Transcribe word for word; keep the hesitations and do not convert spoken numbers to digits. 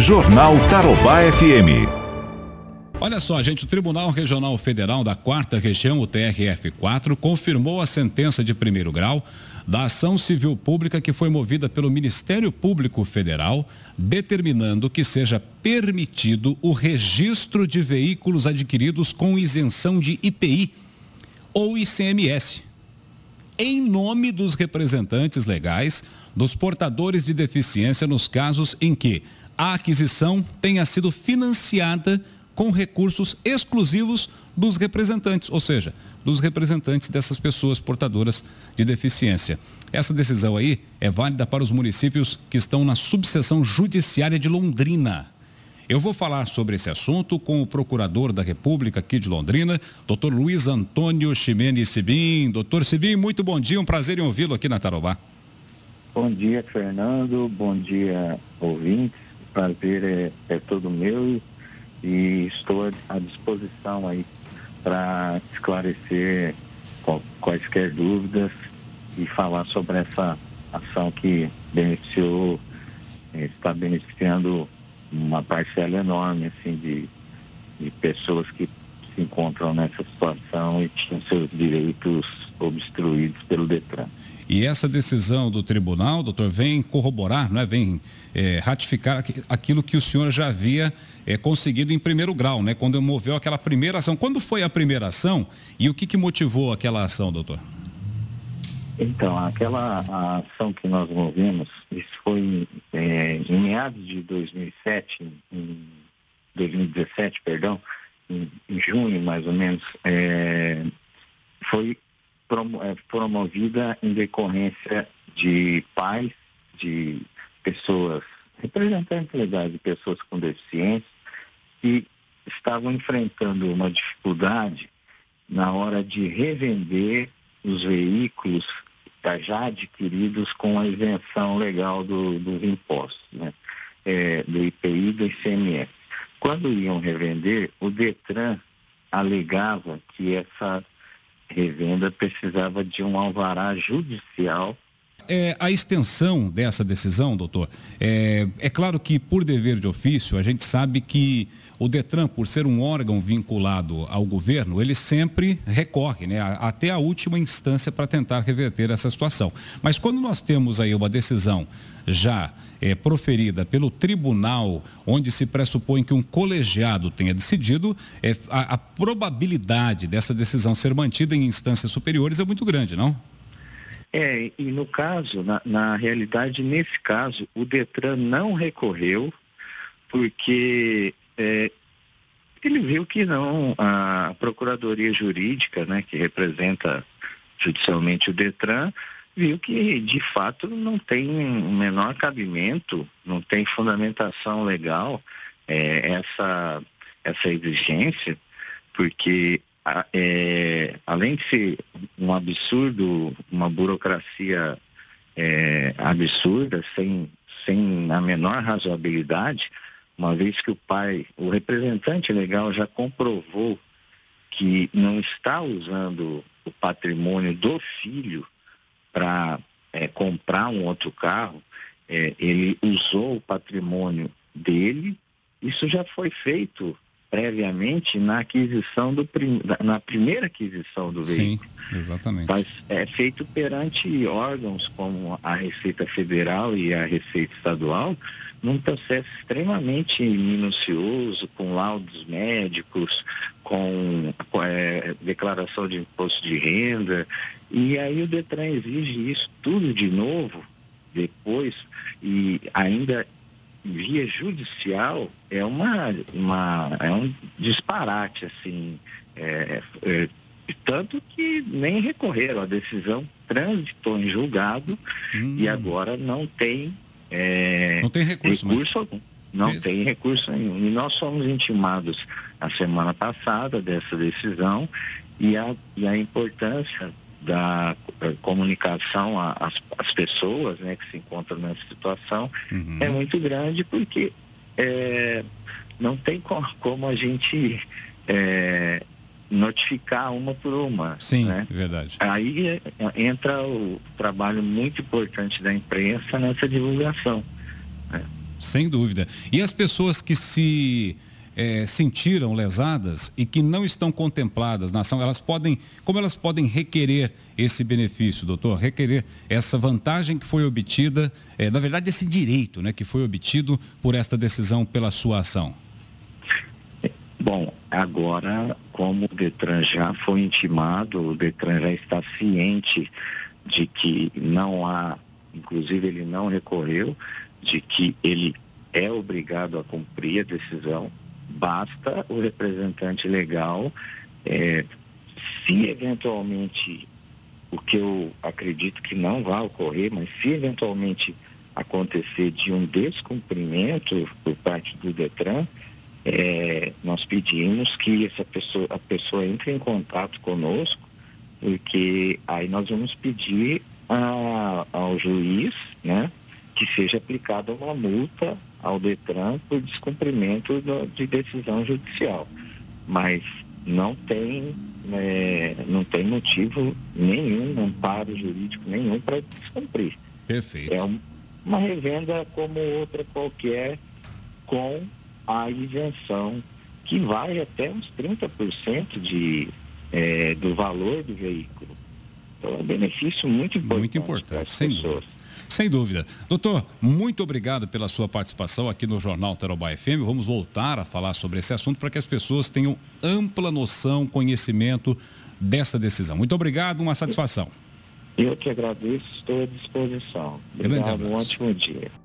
Jornal Tarobá F M. Olha só, gente, o Tribunal Regional Federal da Quarta Região, o T R F quatro, confirmou a sentença de primeiro grau da ação civil pública que foi movida pelo Ministério Público Federal, determinando que seja permitido o registro de veículos adquiridos com isenção de I P I ou I C M S, em nome dos representantes legais dos portadores de deficiência nos casos em que a aquisição tenha sido financiada com recursos exclusivos dos representantes, ou seja, dos representantes dessas pessoas portadoras de deficiência. Essa decisão aí é válida para os municípios que estão na subseção judiciária de Londrina. Eu vou falar sobre esse assunto com o procurador da República aqui de Londrina, doutor Luiz Antônio Cibin. Doutor Cibin, muito bom dia, um prazer em ouvi-lo aqui na Tarobá. Bom dia, Fernando, bom dia, ouvintes. O prazer é, é todo meu. E estou à disposição aí para esclarecer quaisquer dúvidas e falar sobre essa ação que beneficiou, está beneficiando uma parcela enorme assim, de, de pessoas que se encontram nessa situação e tinham seus direitos obstruídos pelo Detran. E essa decisão do tribunal, doutor, vem corroborar, né? vem é, ratificar aquilo que o senhor já havia é, conseguido em primeiro grau, né? Quando moveu aquela primeira ação. Quando foi a primeira ação e o que, que motivou aquela ação, doutor? Então, aquela a ação que nós movemos, isso foi é, em meados de dois mil e sete, em dois mil e dezessete, perdão, em, em junho mais ou menos, é, foi promovida em decorrência de pais, de pessoas, representantes legais de pessoas com deficiência, que estavam enfrentando uma dificuldade na hora de revender os veículos já adquiridos com a isenção legal do, dos impostos, né? é, do I P I e do I C M S. Quando iam revender, o Detran alegava que essa revenda precisava de um alvará judicial. É, a extensão dessa decisão, doutor, é, é claro que por dever de ofício, a gente sabe que o Detran, por ser um órgão vinculado ao governo, ele sempre recorre, né, até a última instância para tentar reverter essa situação. Mas quando nós temos aí uma decisão já é, proferida pelo tribunal, onde se pressupõe que um colegiado tenha decidido, é, a, a probabilidade dessa decisão ser mantida em instâncias superiores é muito grande, não? É, e no caso, na, na realidade, nesse caso, o Detran não recorreu, porque é, ele viu que não, a Procuradoria Jurídica, né, que representa judicialmente o Detran, viu que, de fato, não tem o menor cabimento, não tem fundamentação legal é, essa, essa exigência, porque É, além de ser um absurdo, uma burocracia é, absurda, sem, sem a menor razoabilidade, uma vez que o pai, o representante legal já comprovou que não está usando o patrimônio do filho para é, comprar um outro carro, é, ele usou o patrimônio dele, isso já foi feito previamente na aquisição do prim... na primeira aquisição do veículo. Sim, exatamente. Mas é feito perante órgãos como a Receita Federal e a Receita Estadual, num processo extremamente minucioso, com laudos médicos, com é, declaração de imposto de renda, e aí o Detran exige isso tudo de novo, depois, e ainda via judicial, é uma, uma é um disparate, assim, é, é, tanto que nem recorreram, a decisão transitou em julgado hum. e agora não tem, é, não tem recurso, recurso mas... algum, não Mesmo. tem recurso nenhum. E nós somos intimados a semana passada dessa decisão e a, e a importância da comunicação às pessoas, né, que se encontram nessa situação, uhum. é muito grande, porque é, não tem como, como a gente é, notificar uma por uma. Sim, né? Verdade. Aí entra o trabalho muito importante da imprensa nessa divulgação, né? sem dúvida. E as pessoas que se é, sentiram lesadas e que não estão contempladas na ação, elas podem, como elas podem requerer esse benefício, doutor? Requerer essa vantagem que foi obtida, é, na verdade esse direito, né, que foi obtido por esta decisão, pela sua ação. Bom, agora, como o Detran já foi intimado, o Detran já está ciente de que não há, inclusive ele não recorreu, de que ele é obrigado a cumprir a decisão, basta o representante legal, é, se eventualmente, o que eu acredito que não vai ocorrer, mas se eventualmente acontecer de um descumprimento por parte do Detran, É, nós pedimos que essa pessoa, a pessoa entre em contato conosco, porque aí nós vamos pedir a, ao juiz, né, que seja aplicada uma multa ao Detran por descumprimento do, de decisão judicial. Mas não tem, né, não tem motivo nenhum, amparo jurídico nenhum para descumprir. Perfeito. É um, uma revenda como outra qualquer, com a isenção, que vai até uns trinta por cento de, é, do valor do veículo. Então, é um benefício muito importante. Muito importante, sem dúvida. Sem dúvida. Doutor, muito obrigado pela sua participação aqui no Jornal Tarobá F M. Vamos voltar a falar sobre esse assunto para que as pessoas tenham ampla noção, conhecimento dessa decisão. Muito obrigado, uma satisfação. Eu que agradeço, estou à disposição. Obrigado, um ótimo dia.